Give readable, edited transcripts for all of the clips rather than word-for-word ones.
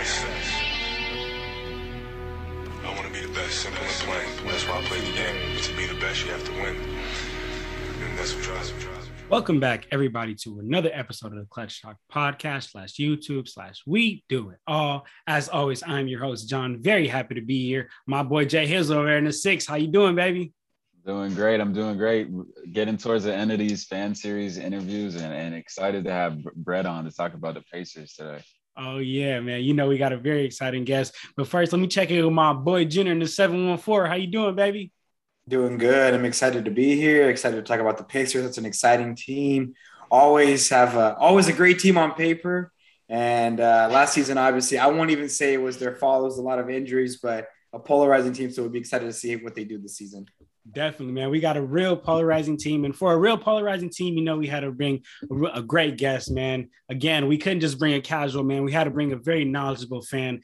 best. I want to be the best simply playing. That's why I play the game. But to be the best, you have to win. And that's what drives me. Welcome back, everybody, to another episode of the Clutch Talk podcast / YouTube / We Do It All. As always, I'm your host, John. Very happy to be here. My boy Jay Hill's over there in the six. How you doing, baby? Doing great. I'm doing great. Getting towards the end of these fan series interviews and excited to have Brett on to talk about the Pacers today. Oh, yeah, man. You know, we got a very exciting guest. But first, let me check in with my boy Jenner in the 714. How you doing, baby? Doing good. I'm excited to be here. Excited to talk about the Pacers. It's an exciting team. Always a great team on paper. And last season, obviously, I won't even say it was their fault. There was a lot of injuries, but a polarizing team. So we'll be excited to see what they do this season. Definitely, man. We got a real polarizing team. And for a real polarizing team, you know, we had to bring a great guest, man. Again, we couldn't just bring a casual, man. We had to bring a very knowledgeable fan.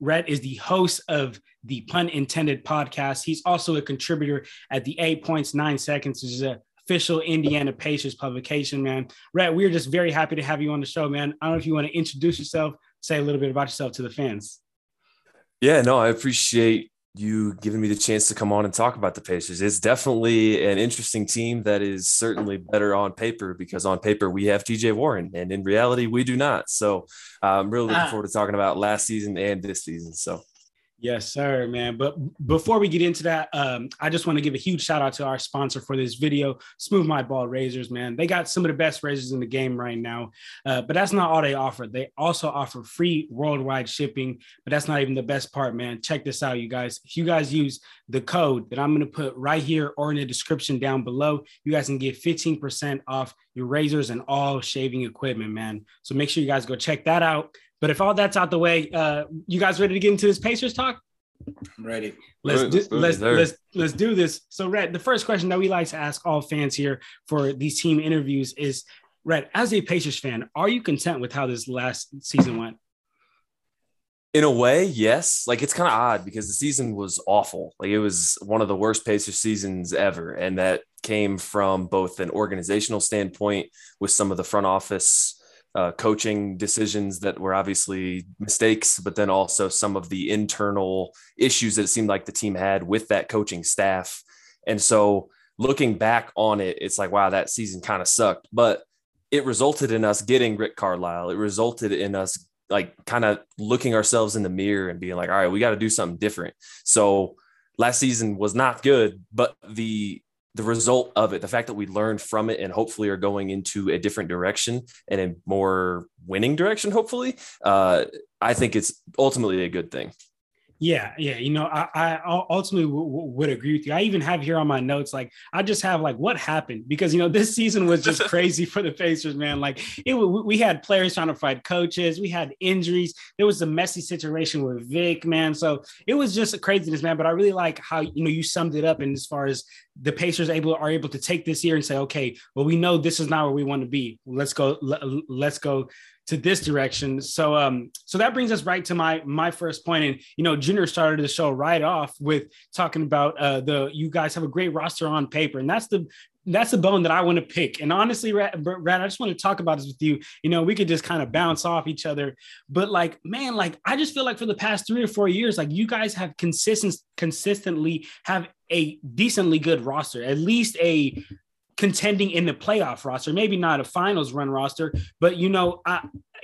Rhett is the host of the Pun Intended podcast. He's also a contributor at the 8 Points 9 Seconds, which is an official Indiana Pacers publication, man. Rhett, we're just very happy to have you on the show, man. I don't know if you want to introduce yourself, say a little bit about yourself to the fans. Yeah, no, I appreciate you giving me the chance to come on and talk about the Pacers. It's definitely an interesting team that is certainly better on paper, because on paper we have TJ Warren and in reality we do not. So I'm really looking forward to talking about last season and this season. So. Yes, sir, man. But before we get into that, I just want to give a huge shout out to our sponsor for this video, Smooth My Ball Razors, man. They got some of the best razors in the game right now, but that's not all they offer. They also offer free worldwide shipping, but that's not even the best part, man. Check this out, you guys. If you guys use the code that I'm going to put right here or in the description down below, you guys can get 15% off your razors and all shaving equipment, man. So make sure you guys go check that out. But if all that's out the way, you guys ready to get into this Pacers talk? I'm ready. Let's do this. So, Rhett, the first question that we like to ask all fans here for these team interviews is, Rhett, as a Pacers fan, are you content with how this last season went? In a way, yes. Like, it's kind of odd because the season was awful. Like, it was one of the worst Pacers seasons ever, and that came from both an organizational standpoint with some of the front office coaching decisions that were obviously mistakes, but then also some of the internal issues that it seemed like the team had with that coaching staff. And so looking back on it, it's like, wow, that season kind of sucked, but it resulted in us getting Rick Carlisle. It resulted in us like kind of looking ourselves in the mirror and being like, all right, we got to do something different. So last season was not good, but the result of it, the fact that we learned from it and hopefully are going into a different direction and a more winning direction, hopefully, I think it's ultimately a good thing. Yeah. You know, I ultimately would agree with you. I even have here on my notes, like, I just have like what happened, because, you know, this season was just crazy for the Pacers, man. Like, we had players trying to fight coaches. We had injuries. There was a messy situation with Vic, man. So it was just a craziness, man. But I really like how, you know, you summed it up. And as far as the Pacers are able to take this year and say, okay, well, we know this is not where we want to be. Let's go to this direction. So so that brings us right to my first point. And, you know, Junior started the show right off with talking about you guys have a great roster on paper. And that's the bone that I want to pick. And honestly, Rhett, I just want to talk about this with you. You know, we could just kind of bounce off each other, but like, man, like, I just feel like for the past 3 or 4 years, like, you guys have consistently have a decently good roster, at least a contending in the playoff roster, maybe not a finals run roster, but, you know,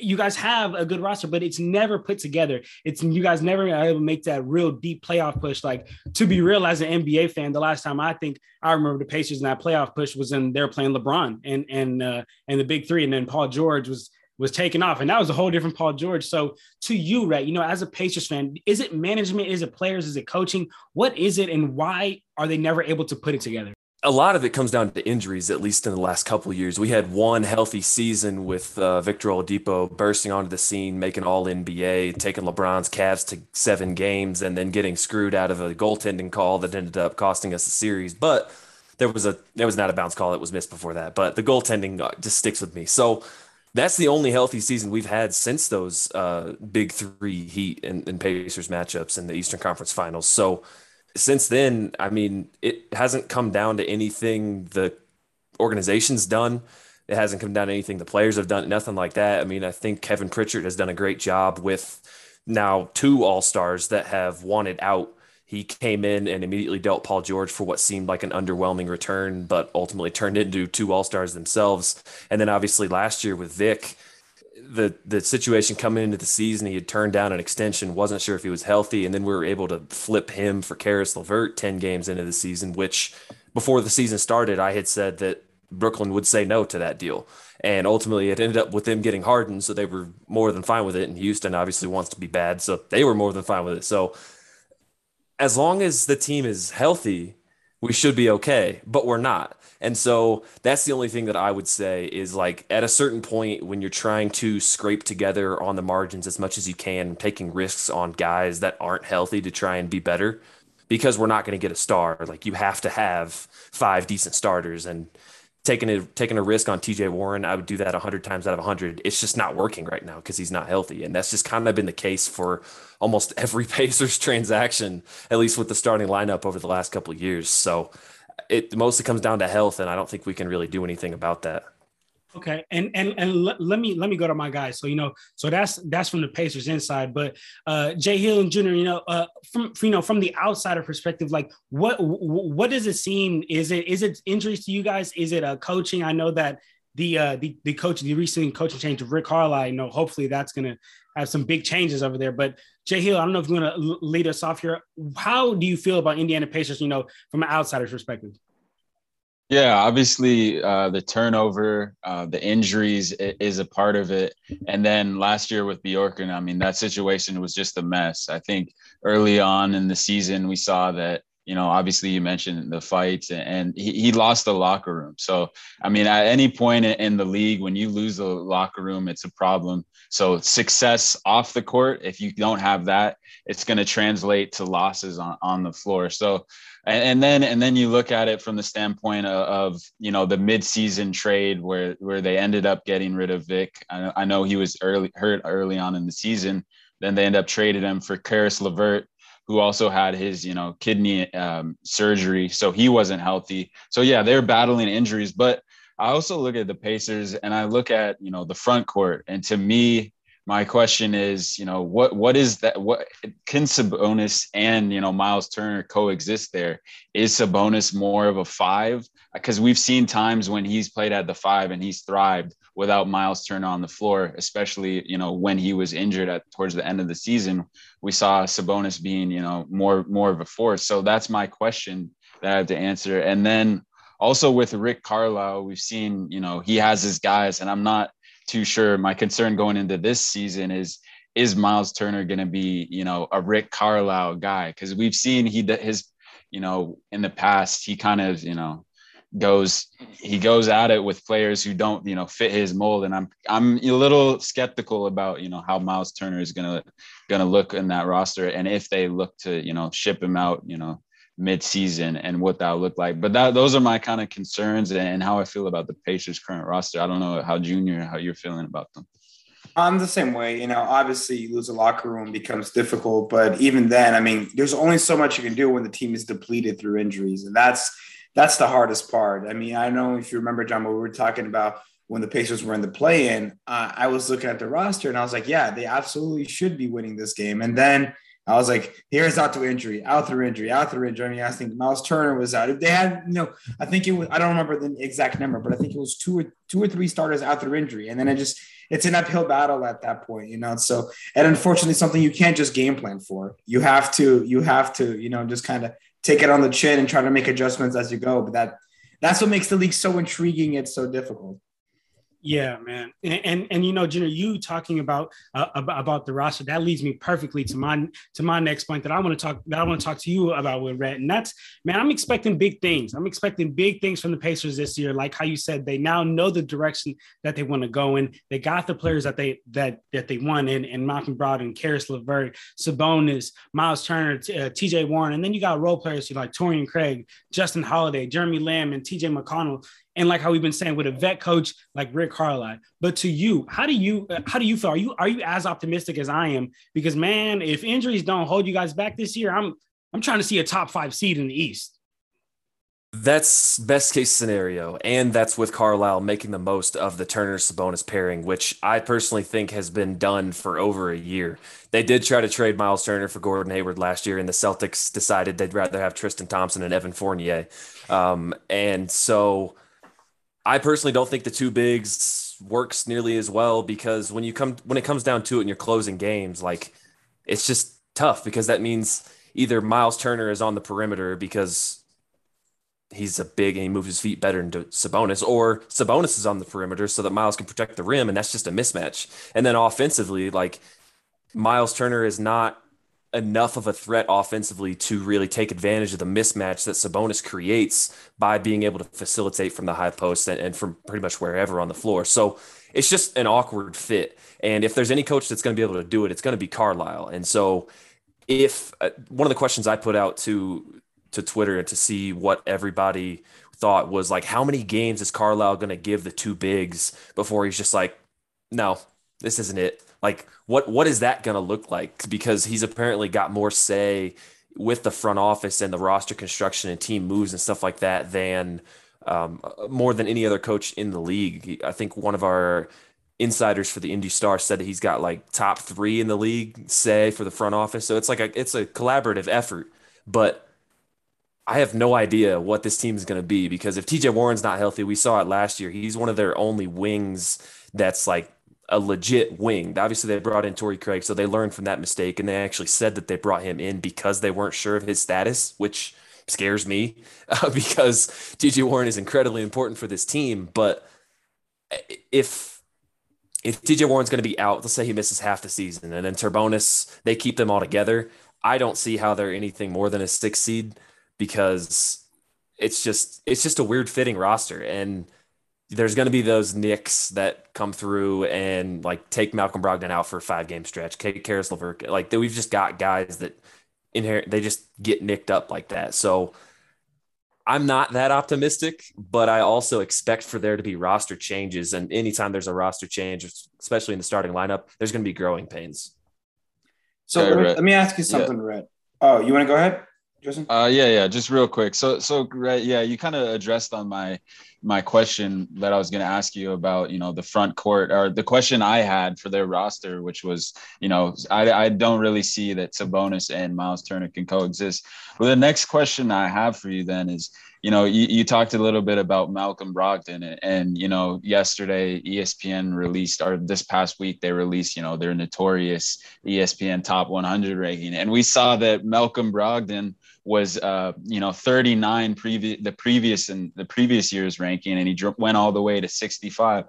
you guys have a good roster, but it's never put together. You guys never are able to make that real deep playoff push. Like, to be real, as an NBA fan, the last time I think I remember the Pacers in that playoff push was when they were playing LeBron and the big three. And then Paul George was taken off, and that was a whole different Paul George. So to you, Rhett, you know, as a Pacers fan, is it management? Is it players? Is it coaching? What is it? And why are they never able to put it together? A lot of it comes down to injuries, at least in the last couple of years. We had one healthy season with Victor Oladipo bursting onto the scene, making All-NBA, taking LeBron's Cavs to 7 games, and then getting screwed out of a goaltending call that ended up costing us the series. But there was not a bounce call that was missed before that. But the goaltending just sticks with me. So that's the only healthy season we've had since those big three Heat and Pacers matchups in the Eastern Conference Finals. So since then, I mean, it hasn't come down to anything the organization's done. It hasn't come down to anything the players have done, nothing like that. I mean, I think Kevin Pritchard has done a great job with now two All-Stars that have wanted out. He came in and immediately dealt Paul George for what seemed like an underwhelming return, but ultimately turned into two All-Stars themselves. And then obviously last year with Vic, the situation coming into the season, he had turned down an extension, wasn't sure if he was healthy, and then we were able to flip him for Caris LeVert 10 games into the season, which before the season started, I had said that Brooklyn would say no to that deal. And ultimately it ended up with them getting Harden, so they were more than fine with it. And Houston obviously wants to be bad, so they were more than fine with it. So as long as the team is healthy, we should be okay, but we're not. And so that's the only thing that I would say is, like, at a certain point when you're trying to scrape together on the margins as much as you can, taking risks on guys that aren't healthy to try and be better, because we're not going to get a star. Like, you have to have five decent starters, and taking a risk on TJ Warren, I would do that 100 times out of 100. It's just not working right now because he's not healthy. And that's just kind of been the case for almost every Pacers transaction, at least with the starting lineup over the last couple of years. So it mostly comes down to health, and I don't think we can really do anything about that. Okay. And let me go to my guys. So, you know, so that's from the Pacers inside, but Jay Hill Jr., you know, from the outsider perspective, like what does it seem? Is it injuries to you guys? Is it coaching? I know that the recent coaching change of Rick Carlisle, you know, hopefully that's going to have some big changes over there, but Jay Hill, I don't know if you're going to lead us off here. How do you feel about Indiana Pacers, you know, from an outsider's perspective? Yeah, obviously the turnover, the injuries is a part of it. And then last year with Bjorken, I mean, that situation was just a mess. I think early on in the season, we saw that, you know, obviously you mentioned the fights, and he lost the locker room. So, I mean, at any point in the league, when you lose the locker room, it's a problem. So success off the court, if you don't have that, it's going to translate to losses on the floor. So, and then you look at it from the standpoint of you know, the midseason trade where they ended up getting rid of Vic. I know he was hurt early on in the season. Then they end up trading him for Caris LeVert, who also had his, you know, kidney surgery. So he wasn't healthy. So yeah, they're battling injuries, but I also look at the Pacers and I look at, you know, the front court. And to me, my question is, you know, what is that? What can Sabonis and, you know, Miles Turner coexist there? Is Sabonis more of a five? Because we've seen times when he's played at the five and he's thrived without Miles Turner on the floor, especially, you know, when he was injured towards the end of the season. We saw Sabonis being, you know, more of a force. So that's my question that I have to answer. And then also with Rick Carlisle, we've seen, you know, he has his guys, and I'm not too sure. My concern going into this season is Miles Turner going to be, you know, a Rick Carlisle guy? Because we've seen his, you know, in the past, he kind of, you know, goes at it with players who don't, you know, fit his mold. And I'm a little skeptical about, you know, how Miles Turner is gonna look in that roster, and if they look to, you know, ship him out, you know, mid-season, and what that'll look like. But those are my kind of concerns and how I feel about the Pacers' current roster. I don't know how you're feeling about them. I'm the same way. You know, obviously you lose a locker room, becomes difficult, but even then, I mean, there's only so much you can do when the team is depleted through injuries, and that's the hardest part. I mean, I know if you remember, John, what we were talking about when the Pacers were in the play-in, I was looking at the roster and I was like, yeah, they absolutely should be winning this game. And then I was like, here's out through injury. I mean, I think Miles Turner was out. If they had, you know, I think it was, I don't remember the exact number, but I think it was two or three starters out through injury. And then it's an uphill battle at that point, you know? So, and unfortunately something you can't just game plan for. You have to, you know, just kind of take it on the chin and try to make adjustments as you go. But that's what makes the league so intriguing. It's so difficult. Yeah, man. And you know, Junior, you talking about the roster, that leads me perfectly to my next point that I want to talk to you about with Rhett. And that's, man, I'm expecting big things. I'm expecting big things from the Pacers this year. Like how you said, they now know the direction that they want to go in. They got the players that they want in, and Malcolm Brogdon, Caris LeVert, Sabonis, Miles Turner, TJ Warren. And then you got role players like Torrey Craig, Justin Holiday, Jeremy Lamb, and TJ McConnell. And like how we've been saying, with a vet coach like Rick Carlisle. But to you, how do you feel? Are you as optimistic as I am? Because, man, if injuries don't hold you guys back this year, I'm trying to see a top 5 seed in the East. That's best case scenario, and that's with Carlisle making the most of the Turner-Sabonis pairing, which I personally think has been done for over a year. They did try to trade Miles Turner for Gordon Hayward last year, and the Celtics decided they'd rather have Tristan Thompson and Evan Fournier. And so I personally don't think the two bigs works nearly as well, because when it comes down to it and you're closing games, like, it's just tough, because that means either Miles Turner is on the perimeter because he's a big and he moves his feet better than Sabonis, or Sabonis is on the perimeter so that Miles can protect the rim, and that's just a mismatch. And then offensively, like, Miles Turner is not enough of a threat offensively to really take advantage of the mismatch that Sabonis creates by being able to facilitate from the high post and from pretty much wherever on the floor. So it's just an awkward fit. And if there's any coach that's going to be able to do it, it's going to be Carlisle. And so if one of the questions I put out to Twitter to see what everybody thought was, like, how many games is Carlisle going to give the two bigs before he's just like, no, this isn't it? Like, what is that going to look like? Because he's apparently got more say with the front office and the roster construction and team moves and stuff like that than more than any other coach in the league. I think one of our insiders for the Indy Star said that he's got like top three in the league say for the front office. So it's like it's a collaborative effort, but I have no idea what this team is going to be, because if TJ Warren's not healthy, we saw it last year. He's one of their only wings that's like a legit wing. Obviously, they brought in Torrey Craig, so they learned from that mistake, and they actually said that they brought him in because they weren't sure of his status, which scares me because TJ Warren is incredibly important for this team. But if TJ Warren's going to be out, let's say he misses half the season, and then Sabonis, they keep them all together, I don't see how they're anything more than a 6 seed, because it's just a weird fitting roster. And there's going to be those Knicks that come through and like take Malcolm Brogdon out for a 5-game stretch, Caris LeVert, like, we've just got guys that inherit, they just get nicked up like that. So I'm not that optimistic, but I also expect for there to be roster changes. And anytime there's a roster change, especially in the starting lineup, there's going to be growing pains. So hey, let me ask you something, yeah. Rhett. Oh, you want to go ahead? Justin? Just real quick. So right, yeah, you kind of addressed on my question that I was going to ask you about, you know, the front court, or the question I had for their roster, which was, you know, I don't really see that Sabonis and Miles Turner can coexist. Well, the next question I have for you then is, you know, you talked a little bit about Malcolm Brogdon and, you know, yesterday ESPN released, or this past week they released, you know, their notorious ESPN top 100 ranking. And we saw that Malcolm Brogdon was, 39 the previous year's ranking, and he went all the way to 65.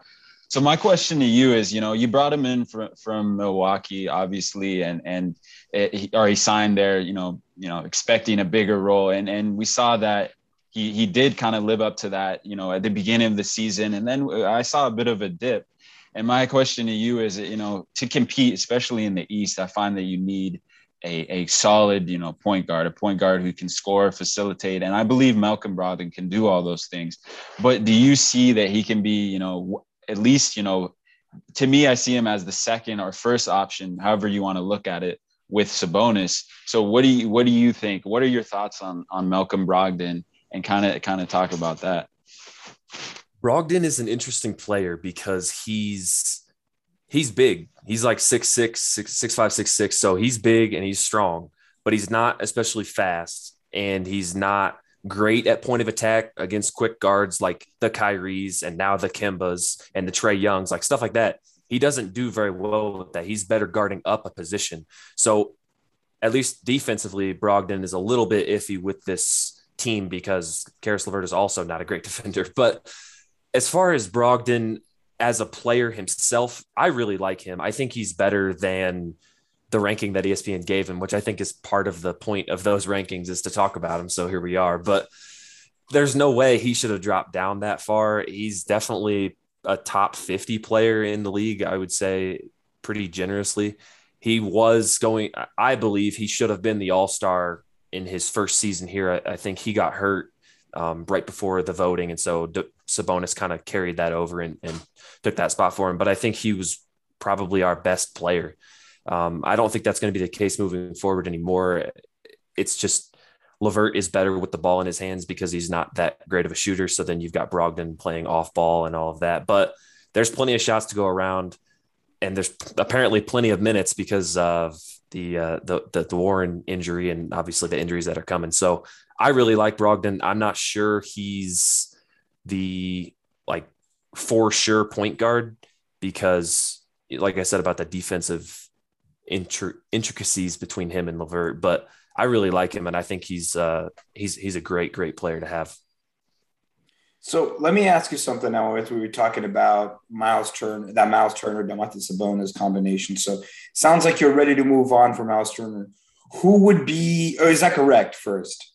So my question to you is, you know, you brought him in from Milwaukee, obviously, and he signed there, you know, expecting a bigger role. And we saw that he did kind of live up to that, you know, at the beginning of the season. And then I saw a bit of a dip. And my question to you is, you know, to compete, especially in the East, I find that you need a solid, you know, point guard who can score, facilitate. And I believe Malcolm Brogdon can do all those things. But do you see that he can be, you know, at least, you know, to me, I see him as the second or first option, however you want to look at it, with Sabonis. So what do you think? What are your thoughts on Malcolm Brogdon? And kind of talk about that. Brogdon is an interesting player because he's big. He's like 6'5", 6'6", so he's big and he's strong, but he's not especially fast, and he's not great at point of attack against quick guards like the Kyries and now the Kembas and the Trae Youngs, like stuff like that. He doesn't do very well with that. He's better guarding up a position. So at least defensively, Brogdon is a little bit iffy with this team because Caris LeVert is also not a great defender. But as far as Brogdon as a player himself, I really like him. I think he's better than the ranking that ESPN gave him, which I think is part of the point of those rankings is to talk about him. So here we are, but there's no way he should have dropped down that far. He's definitely a top 50 player in the league, I would say, pretty generously. I believe he should have been the all-star in his first season here. I think he got hurt right before the voting. And so Sabonis kind of carried that over and took that spot for him. But I think he was probably our best player. I don't think that's going to be the case moving forward anymore. It's just LeVert is better with the ball in his hands because he's not that great of a shooter. So then you've got Brogdon playing off ball and all of that, but there's plenty of shots to go around, and there's apparently plenty of minutes because of the Warren injury and obviously the injuries that are coming. So I really like Brogdon. I'm not sure he's the for sure point guard because, like I said, about the defensive intricacies between him and LeVert, but I really like him, and I think he's a great player to have. So let me ask you something now. As we were talking about Miles Turner, Domantas Sabonis combination. So sounds like you're ready to move on from Miles Turner. Who would be, or is that correct first?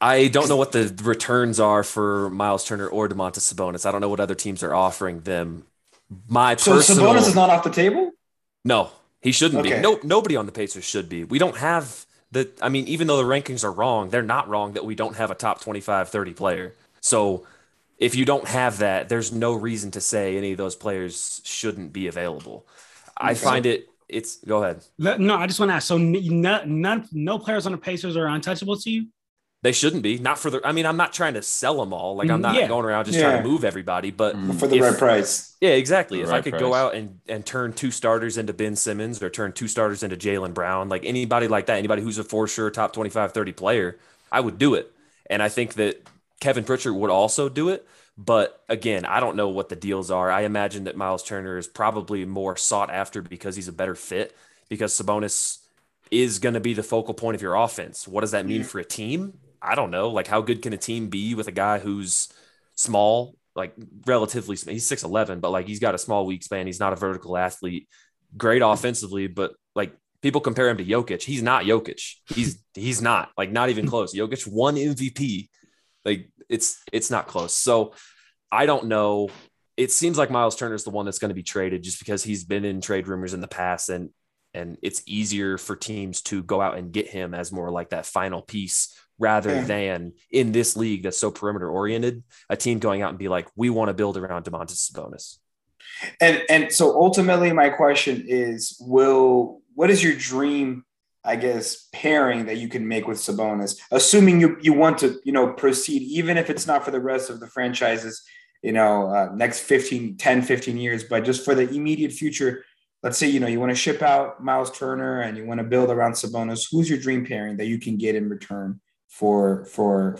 I don't know what the returns are for Miles Turner or Domantas Sabonis. I don't know what other teams are offering them. Sabonis is not off the table? No, he shouldn't be. No, nobody on the Pacers should be. We don't have even though the rankings are wrong, they're not wrong that we don't have a top 25, 30 player. So if you don't have that, there's no reason to say any of those players shouldn't be available. Okay. I find it's – go ahead. No, I just want to ask. So no players on the Pacers are untouchable to you? They shouldn't be. Not for the – I mean, I'm not trying to sell them all. Like, I'm not going around just trying to move everybody. But for the right price. Yeah, exactly. If I could go out and turn two starters into Ben Simmons or turn two starters into Jaylen Brown, like anybody like that, anybody who's a for sure top 25, 30 player, I would do it. And I think that – Kevin Pritchard would also do it. But again, I don't know what the deals are. I imagine that Miles Turner is probably more sought after because he's a better fit, because Sabonis is going to be the focal point of your offense. What does that mean for a team? I don't know. Like, how good can a team be with a guy who's small, like relatively small? He's 6'11", but like, he's got a small weak span. He's not a vertical athlete, great offensively, but like, people compare him to Jokic. He's not Jokic. He's not, like, not even close. Jokic won MVP. Like, it's not close. So I don't know. It seems like Miles Turner is the one that's going to be traded just because he's been in trade rumors in the past, and it's easier for teams to go out and get him as more like that final piece rather than in this league that's so perimeter oriented, a team going out and be like, we want to build around Domantas Sabonis. And so ultimately my question is, what is your dream, I guess, pairing that you can make with Sabonis, assuming you want to, proceed, even if it's not for the rest of the franchise's, next 10, 15 years, but just for the immediate future, let's say, you want to ship out Miles Turner and you want to build around Sabonis. Who's your dream pairing that you can get in return for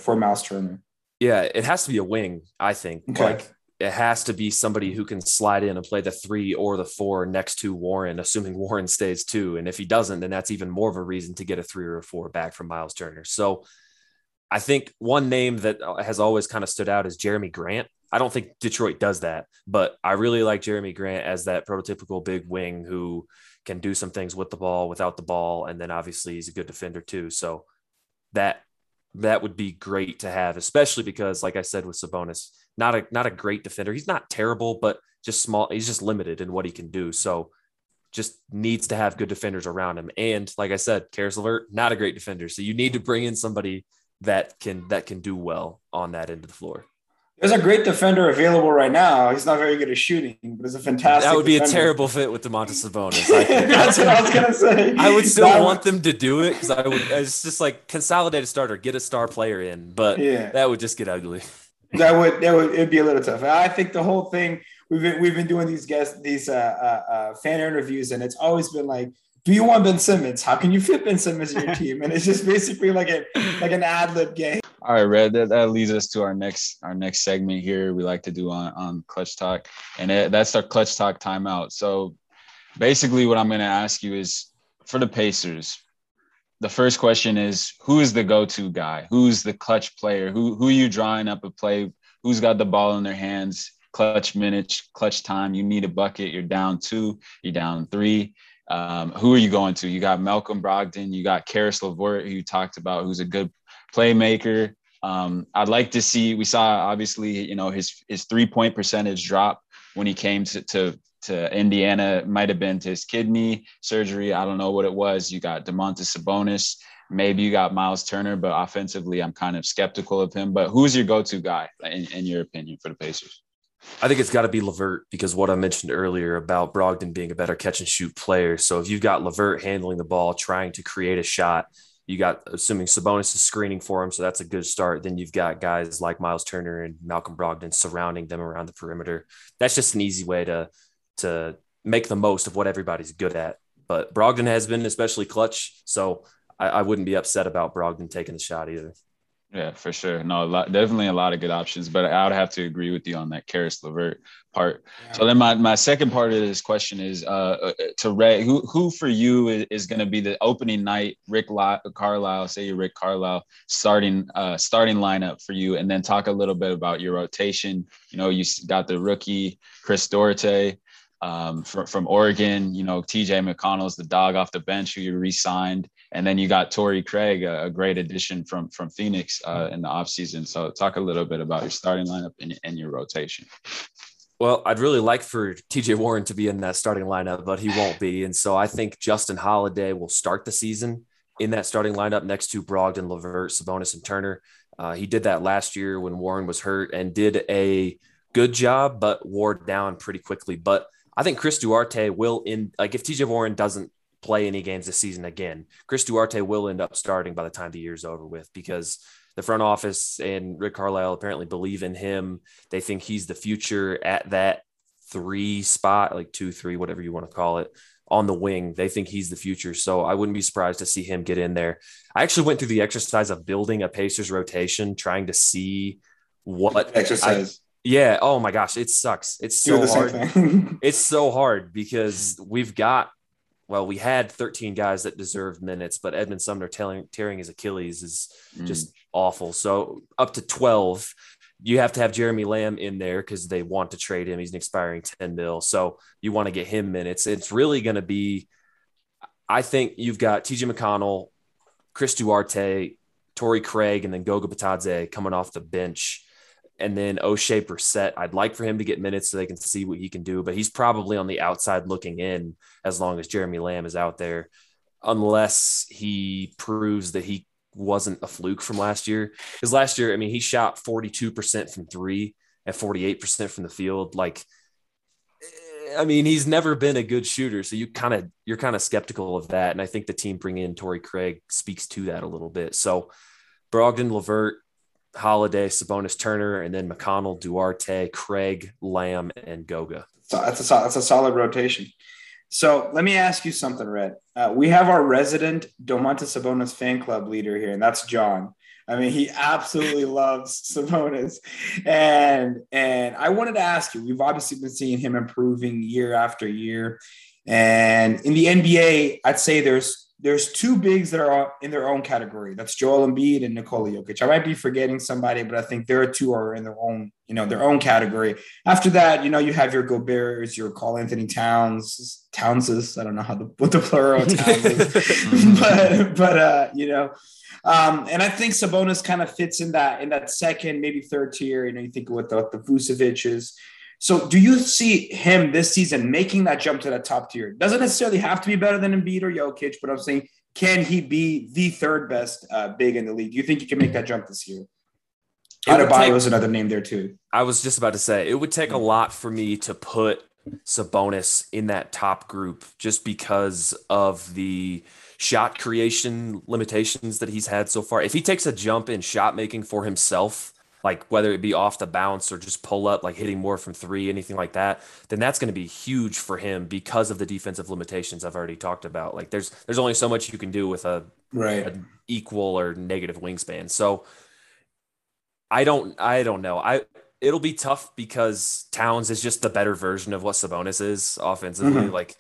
Miles Turner? Yeah, it has to be a wing, I think. Okay. Like, it has to be somebody who can slide in and play the 3 or the 4 next to Warren, assuming Warren stays 2. And if he doesn't, then that's even more of a reason to get a 3 or a 4 back from Miles Turner. So I think one name that has always kind of stood out is Jerami Grant. I don't think Detroit does that, but I really like Jerami Grant as that prototypical big wing who can do some things with the ball, without the ball. And then obviously he's a good defender too. So that would be great to have, especially because, like I said, with Sabonis, not a great defender. He's not terrible, but just small. He's just limited in what he can do. So just needs to have good defenders around him. And like I said, Caris LeVert, not a great defender. So you need to bring in somebody that can do well on that end of the floor. There's a great defender available right now. He's not very good at shooting, but it's a fantastic. That would be defender. A terrible fit with Domantas Sabonis. I think. That's what I was gonna say. I would still want them to do it because I would. It's just like consolidate a starter, get a star player in, but that would just get ugly. It'd be a little tough. I think the whole thing we've been doing these fan interviews, and it's always been like, do you want Ben Simmons? How can you fit Ben Simmons in your team? And it's just basically like an ad lib game. All right, Red, that leads us to our next segment here we like to do on Clutch Talk, and that's our Clutch Talk timeout. So basically what I'm going to ask you is, for the Pacers, the first question is, who is the go-to guy? Who's the clutch player? Who are you drawing up a play? Who's got the ball in their hands? Clutch minutes, clutch time. You need a bucket. You're down 2. You're down 3. Who are you going to? You got Malcolm Brogdon. You got Caris LeVert, who you talked about, who's a good playmaker. I'd like to see, we saw obviously, his 3-point percentage drop when he came to Indiana. It might've been to his kidney surgery. I don't know what it was. You got Domantas Sabonis, maybe you got Miles Turner, but offensively I'm kind of skeptical of him. But who's your go-to guy in your opinion for the Pacers? I think it's got to be LeVert, because what I mentioned earlier about Brogdon being a better catch and shoot player. So if you've got LeVert handling the ball, trying to create a shot, You got, assuming Sabonis is screening for him, so that's a good start. Then you've got guys like Miles Turner and Malcolm Brogdon surrounding them around the perimeter. That's just an easy way to make the most of what everybody's good at. But Brogdon has been especially clutch, so I wouldn't be upset about Brogdon taking the shot either. Yeah, for sure. No, definitely a lot of good options, but I would have to agree with you on that Caris LeVert part. Yeah. So then my second part of this question is to Rhett, who for you is going to be the opening night Rick Carlisle, say you're Rick Carlisle, starting lineup for you, and then talk a little bit about your rotation. You know, you got the rookie Chris Duarte from Oregon. You know, TJ McConnell's the dog off the bench who you re-signed. And then you got Torrey Craig, a great addition from Phoenix in the offseason. So talk a little bit about your starting lineup and your rotation. Well, I'd really like for TJ Warren to be in that starting lineup, but he won't be. And so I think Justin Holiday will start the season in that starting lineup next to Brogdon, LeVert, Sabonis, and Turner. He did that last year when Warren was hurt and did a good job, but wore down pretty quickly. But I think Chris Duarte will if TJ Warren doesn't play any games this season again, Chris Duarte will end up starting by the time the year's over with, because the front office and Rick Carlisle apparently believe in him. They think he's the future at that 3 spot, like 2-3, whatever you want to call it, on the wing. They think he's the future. So I wouldn't be surprised to see him get in there. I actually went through the exercise of building a Pacers rotation, trying to see what exercise. Yeah. Oh my gosh. It sucks. It's so hard. It's so hard because we had 13 guys that deserved minutes, but Edmund Sumner tearing his Achilles is just awful. So up to 12, you have to have Jeremy Lamb in there because they want to trade him. He's an expiring $10 million. So you want to get him minutes. It's really going to be, I think you've got TJ McConnell, Chris Duarte, Torrey Craig, and then Goga Bitadze coming off the bench. And then Oshae Brissett, I'd like for him to get minutes so they can see what he can do, but he's probably on the outside looking in as long as Jeremy Lamb is out there, unless he proves that he wasn't a fluke from last year. Because last year, I mean, he shot 42% from 3 and 48% from the field. Like, I mean, he's never been a good shooter, so you're kind of skeptical of that. And I think the team bringing in Torrey Craig speaks to that a little bit. So Brogdon, LeVert, Holiday, Sabonis, Turner, and then McConnell, Duarte, Craig, Lamb, and Goga. So that's a solid rotation. So let me ask you something, Red. We have our resident Domantas Sabonis fan club leader here, and that's John. I mean, he absolutely loves Sabonis. And I wanted to ask you, we've obviously been seeing him improving year after year. And in the NBA, I'd say there's 2 bigs that are in their own category. That's Joel Embiid and Nikola Jokic. I might be forgetting somebody, but I think there are 2 are in their own category. After that, you have your Gobert's, your Karl Anthony Towns. I don't know what the plural of Towns is, and I think Sabonis kind of fits in that second, maybe third tier. You think what the Vucevic's. So do you see him this season making that jump to that top tier? Doesn't necessarily have to be better than Embiid or Jokic, but I'm saying, can he be the third best big in the league? Do you think he can make that jump this year? Adebayo's another name there too. I was just about to say, it would take a lot for me to put Sabonis in that top group just because of the shot creation limitations that he's had so far. If he takes a jump in shot making for himself, like whether it be off the bounce or just pull up, like hitting more from 3, anything like that, then that's going to be huge for him because of the defensive limitations I've already talked about. Like there's only so much you can do with an equal or negative wingspan. So I don't know. It'll be tough because Towns is just the better version of what Sabonis is offensively. Mm-hmm. Like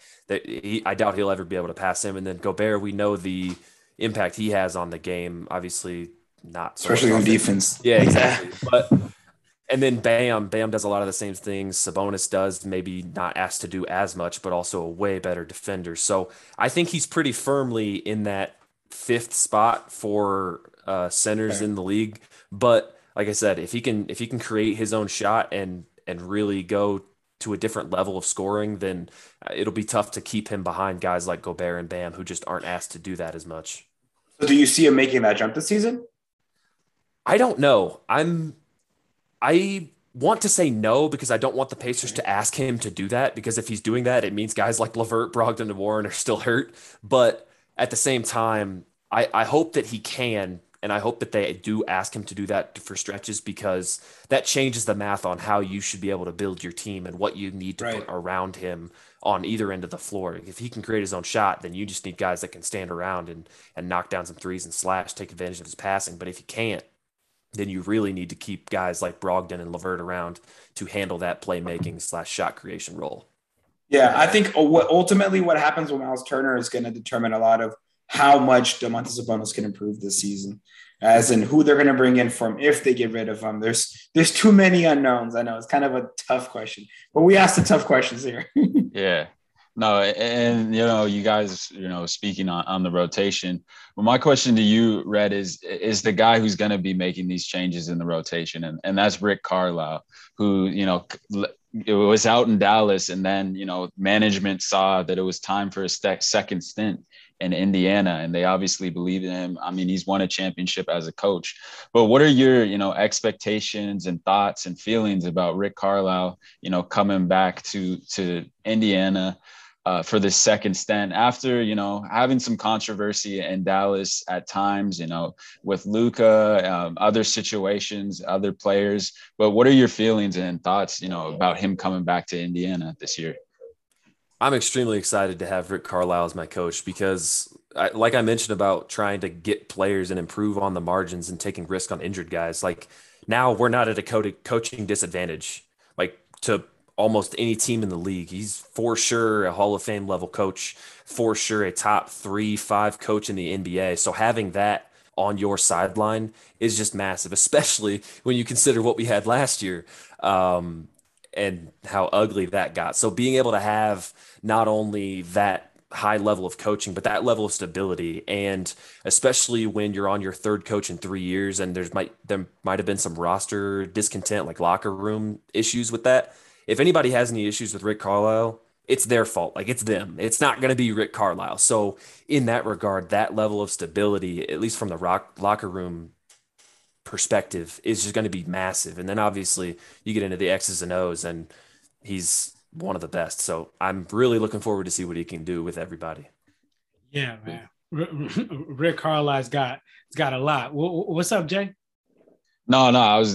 I doubt he'll ever be able to pass him. And then Gobert, we know the impact he has on the game, obviously. Not especially on defense. Yeah, exactly. And then Bam does a lot of the same things Sabonis does, maybe not asked to do as much, but also a way better defender. So I think he's pretty firmly in that 5th spot for centers in the league. But like I said, if he can create his own shot and really go to a different level of scoring, then it'll be tough to keep him behind guys like Gobert and Bam, who just aren't asked to do that as much. So do you see him making that jump this season? I don't know. I want to say no because I don't want the Pacers to ask him to do that, because if he's doing that, it means guys like LeVert, Brogdon, and Warren are still hurt. But at the same time, I hope that he can, and I hope that they do ask him to do that for stretches, because that changes the math on how you should be able to build your team and what you need to put around him on either end of the floor. If he can create his own shot, then you just need guys that can stand around and knock down some threes and slash, take advantage of his passing. But if he can't, then you really need to keep guys like Brogdon and LeVert around to handle that playmaking / shot creation role. Yeah, I think ultimately what happens with Miles Turner is going to determine a lot of how much Domantas Sabonis can improve this season, as in who they're going to bring in from if they get rid of him. There's too many unknowns. I know it's kind of a tough question, but we asked the tough questions here. Yeah. No, and, you guys, speaking on the rotation, well, my question to you, Rhett, is the guy who's going to be making these changes in the rotation, and that's Rick Carlisle, who, it was out in Dallas, and then, management saw that it was time for a second stint in Indiana, and they obviously believe in him. I mean, he's won a championship as a coach. But what are your, expectations and thoughts and feelings about Rick Carlisle, coming back to Indiana for this second stint after, having some controversy in Dallas at times, with Luka, other situations, other players? But what are your feelings and thoughts, about him coming back to Indiana this year? I'm extremely excited to have Rick Carlisle as my coach, because like I mentioned about trying to get players and improve on the margins and taking risk on injured guys, like now we're not at a coaching disadvantage, like to almost any team in the league. He's for sure a Hall of Fame level coach, for sure a top 3-5 coach in the NBA. So having that on your sideline is just massive, especially when you consider what we had last year. And how ugly that got. So being able to have not only that high level of coaching, but that level of stability. And especially when you're on your third coach in 3 years, and there might've been some roster discontent, like locker room issues with that. If anybody has any issues with Rick Carlisle, it's their fault. Like, it's them. It's not going to be Rick Carlisle. So in that regard, that level of stability, at least from the locker room perspective, is just going to be massive. And then obviously you get into the X's and O's, and he's one of the best. So I'm really looking forward to see what he can do with everybody. Yeah, man. Rick Carlisle's got a lot. What's up, Jay? No, I was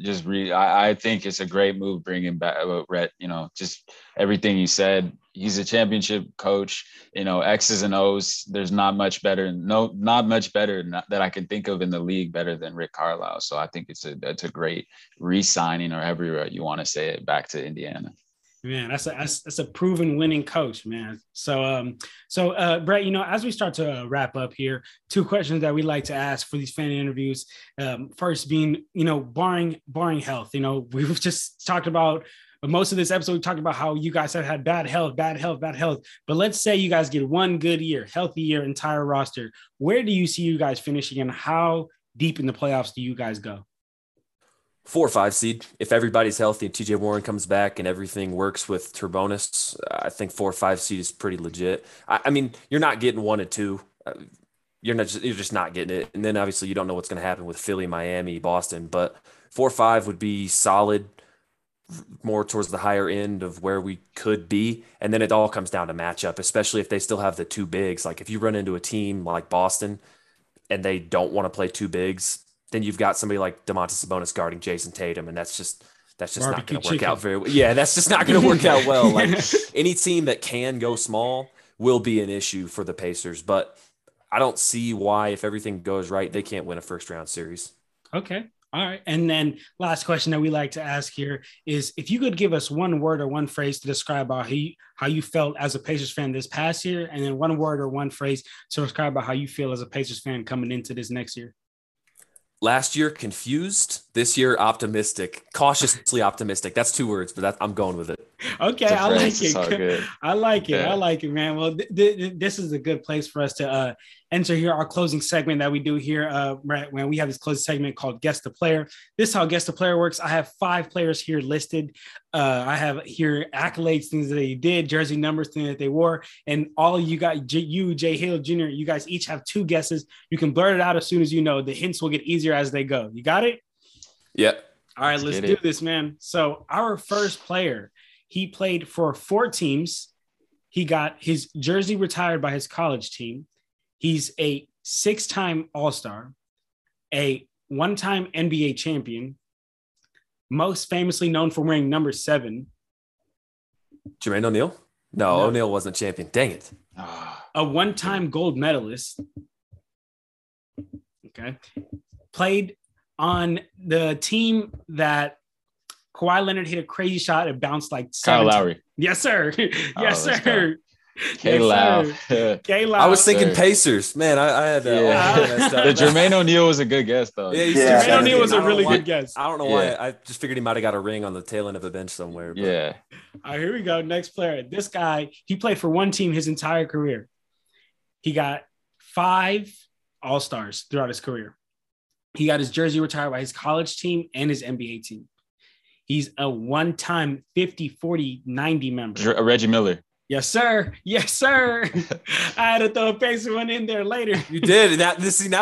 just I think it's a great move bringing back Rhett, just everything you said. He's a championship coach, X's and O's. There's not much better that I can think of in the league better than Rick Carlisle. So I think it's a great re-signing, or however you want to say it, back to Indiana. Man, that's a proven winning coach, man. So, Brett, as we start to wrap up here, two questions that we like to ask for these fan interviews. First being, barring health, we've just talked about, but most of this episode, we talked about how you guys have had bad health. But let's say you guys get one good year, healthy year, entire roster. Where do you see you guys finishing, and how deep in the playoffs do you guys go? 4 or 5 seed. If everybody's healthy and TJ Warren comes back and everything works with Turbonis, I think 4 or 5 seed is pretty legit. I mean, you're not getting 1 or 2. You're just not getting it. And then obviously you don't know what's going to happen with Philly, Miami, Boston, but 4 or 5 would be solid, more towards the higher end of where we could be. And then it all comes down to matchup, especially if they still have the two bigs. Like, if you run into a team like Boston and they don't want to play two bigs, then you've got somebody like Domantas Sabonis guarding Jason Tatum. And that's just barbecue not going to work out very well. Yeah. That's just not going to work out well. Like, any team that can go small will be an issue for the Pacers, but I don't see why, if everything goes right, they can't win a first round series. Okay. All right. And then last question that we like to ask here is, if you could give us one word or one phrase to describe how you felt as a Pacers fan this past year, and then one word or one phrase to describe how you feel as a Pacers fan coming into this next year. Last year, confused. This year, optimistic. Cautiously optimistic. That's 2 words, but I'm going with it. Okay, I like it. I like it, man. Well, this is a good place for us to enter here our closing segment that we do here. Right when we have this closing segment called Guess the Player. This is how Guess the Player works. I have 5 players here listed. I have here accolades, things that they did, jersey numbers, things that they wore, and all you got. You, Jay Hill Jr., you guys each have 2 guesses. You can blurt it out as soon as you know. The hints will get easier as they go. You got it? Yeah. All right, let's do this, man. So our first player, he played for 4 teams. He got his jersey retired by his college team. He's a six-time All-Star, a one-time NBA champion, most famously known for wearing number 7. Jermaine O'Neal? No, O'Neal wasn't a champion. Dang it. A one-time gold medalist. Okay. Played on the team that Kawhi Leonard hit a crazy shot. It bounced like Kyle Lowry. Yes, sir. Yes, sir. K-Low. I was thinking Pacers. Man, I had that. Yeah. The Jermaine O'Neal was a good guess, though. Yeah. Jermaine O'Neal was a really good guess. I don't know why. I just figured he might have got a ring on the tail end of a bench somewhere. But. Yeah. All right, here we go. Next player. This guy, he played for one team his entire career. He got 5 All-Stars throughout his career. He got his jersey retired by his college team and his NBA team. He's a one-time 50-40-90 member. Reggie Miller. Yes, sir. Yes, sir. I had to throw a Pacer one in there later. You did. Now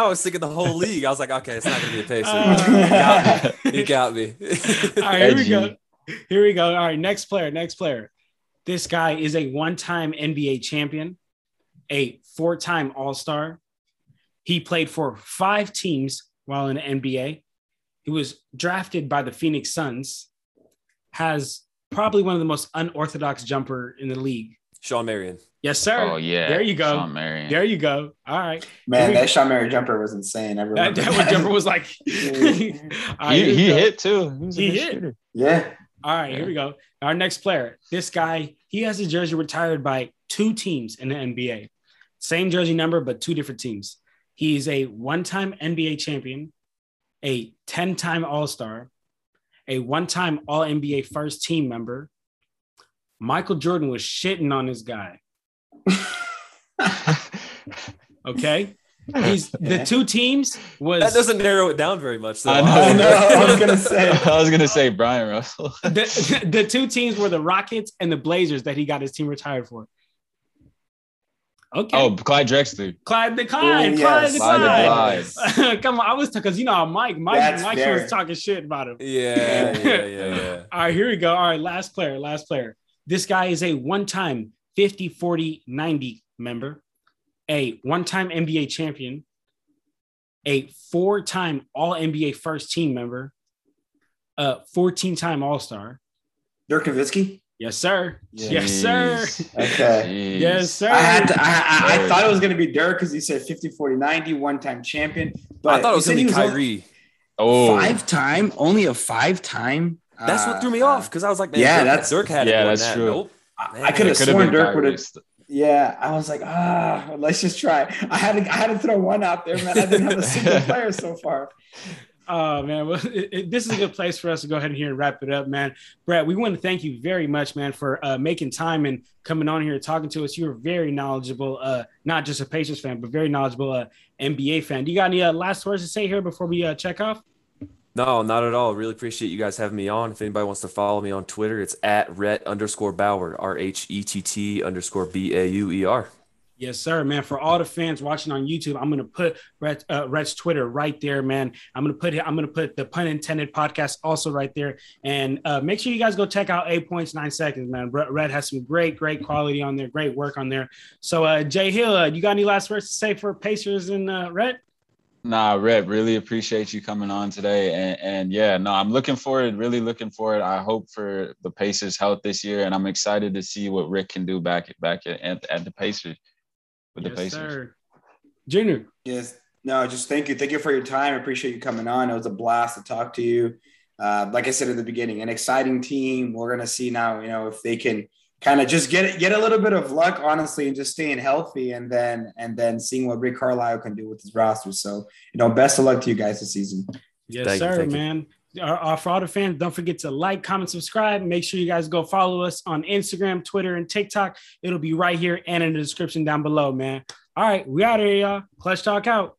I was thinking the whole league. I was like, okay, it's not going to be a Pacer. You got me. All right, here we go. All right, next player, This guy is a one-time NBA champion, a 4-time All-Star. He played for 5 teams while in the NBA. He was drafted by the Phoenix Suns, has probably one of the most unorthodox jumper in the league. Sean Marion. Yes, sir. Oh, yeah. There you go. Sean Marion. There you go. All right. Man, that Sean Marion jumper was insane. That jumper was like... right, he hit, too. He hit. Shooter. Yeah. All right, here we go. Our next player. This guy, he has his jersey retired by 2 teams in the NBA. Same jersey number, but 2 different teams. He's a 1-time NBA champion, a 10-time All-Star, a one-time All-NBA first team member. Michael Jordan was shitting on this guy. Okay? The 2 teams was... That doesn't narrow it down very much, though. I know. I was going to say Brian Russell. The 2 teams were the Rockets and the Blazers that he got his team retired for. Okay. Oh, Clyde Drexler. Clyde. Come on, I was talking because you know Mike was talking shit about him. Yeah. All right, here we go. All right, last player. This guy is a one-time 50-40-90 member, a one-time NBA champion, a 4-time All-NBA first team member, a 14-time All-Star. Dirk Nowitzki. Yes, sir. Jeez. Yes, sir. Okay. Jeez. Yes, sir. I thought it was going to be Dirk because he said 50-40-90, one-time champion. But I thought it was going to be Kyrie. Only a five-time. That's what threw me off because I was like, man, yeah, Dirk had it. Yeah, that's true. Nope. I could have sworn Dirk would have. Yeah, I was like, let's just try. I had to throw one out there, man. I didn't have a single player so far. Oh, man, well, this is a good place for us to go ahead and here and wrap it up, man. Brett, we want to thank you very much, man, for making time and coming on here and talking to us. You're very knowledgeable, not just a Pacers fan, but very knowledgeable NBA fan. Do you got any last words to say here before we check off? No, not at all. Really appreciate you guys having me on. If anybody wants to follow me on Twitter, it's at Rhett_Bauer, RHETT_BAUER. Yes, sir, man. For all the fans watching on YouTube, I'm gonna put Rhett's Twitter right there, man. I'm gonna put the Pun Intended podcast also right there, and make sure you guys go check out 8 Points 9 Seconds, man. Rhett has some great quality on there, great work on there. So, Jay Hill, you got any last words to say for Pacers and Rhett? Nah, Rhett, really appreciate you coming on today, and I'm really looking forward. I hope for the Pacers' health this year, and I'm excited to see what Rick can do back at the Pacers. Yes, sir. Junior. Yes. No, just thank you. Thank you for your time. I appreciate you coming on. It was a blast to talk to you. Like I said at the beginning, an exciting team. We're going to see now, if they can kind of just get a little bit of luck, honestly, and just staying healthy and then seeing what Rick Carlisle can do with his roster. So, best of luck to you guys this season. Yes, sir, man. For all the fans, don't forget to like, comment, subscribe. Make sure you guys go follow us on Instagram, Twitter, and TikTok. It'll be right here and in the description down below, man. All right, we out of here, y'all. Clutch Talk out.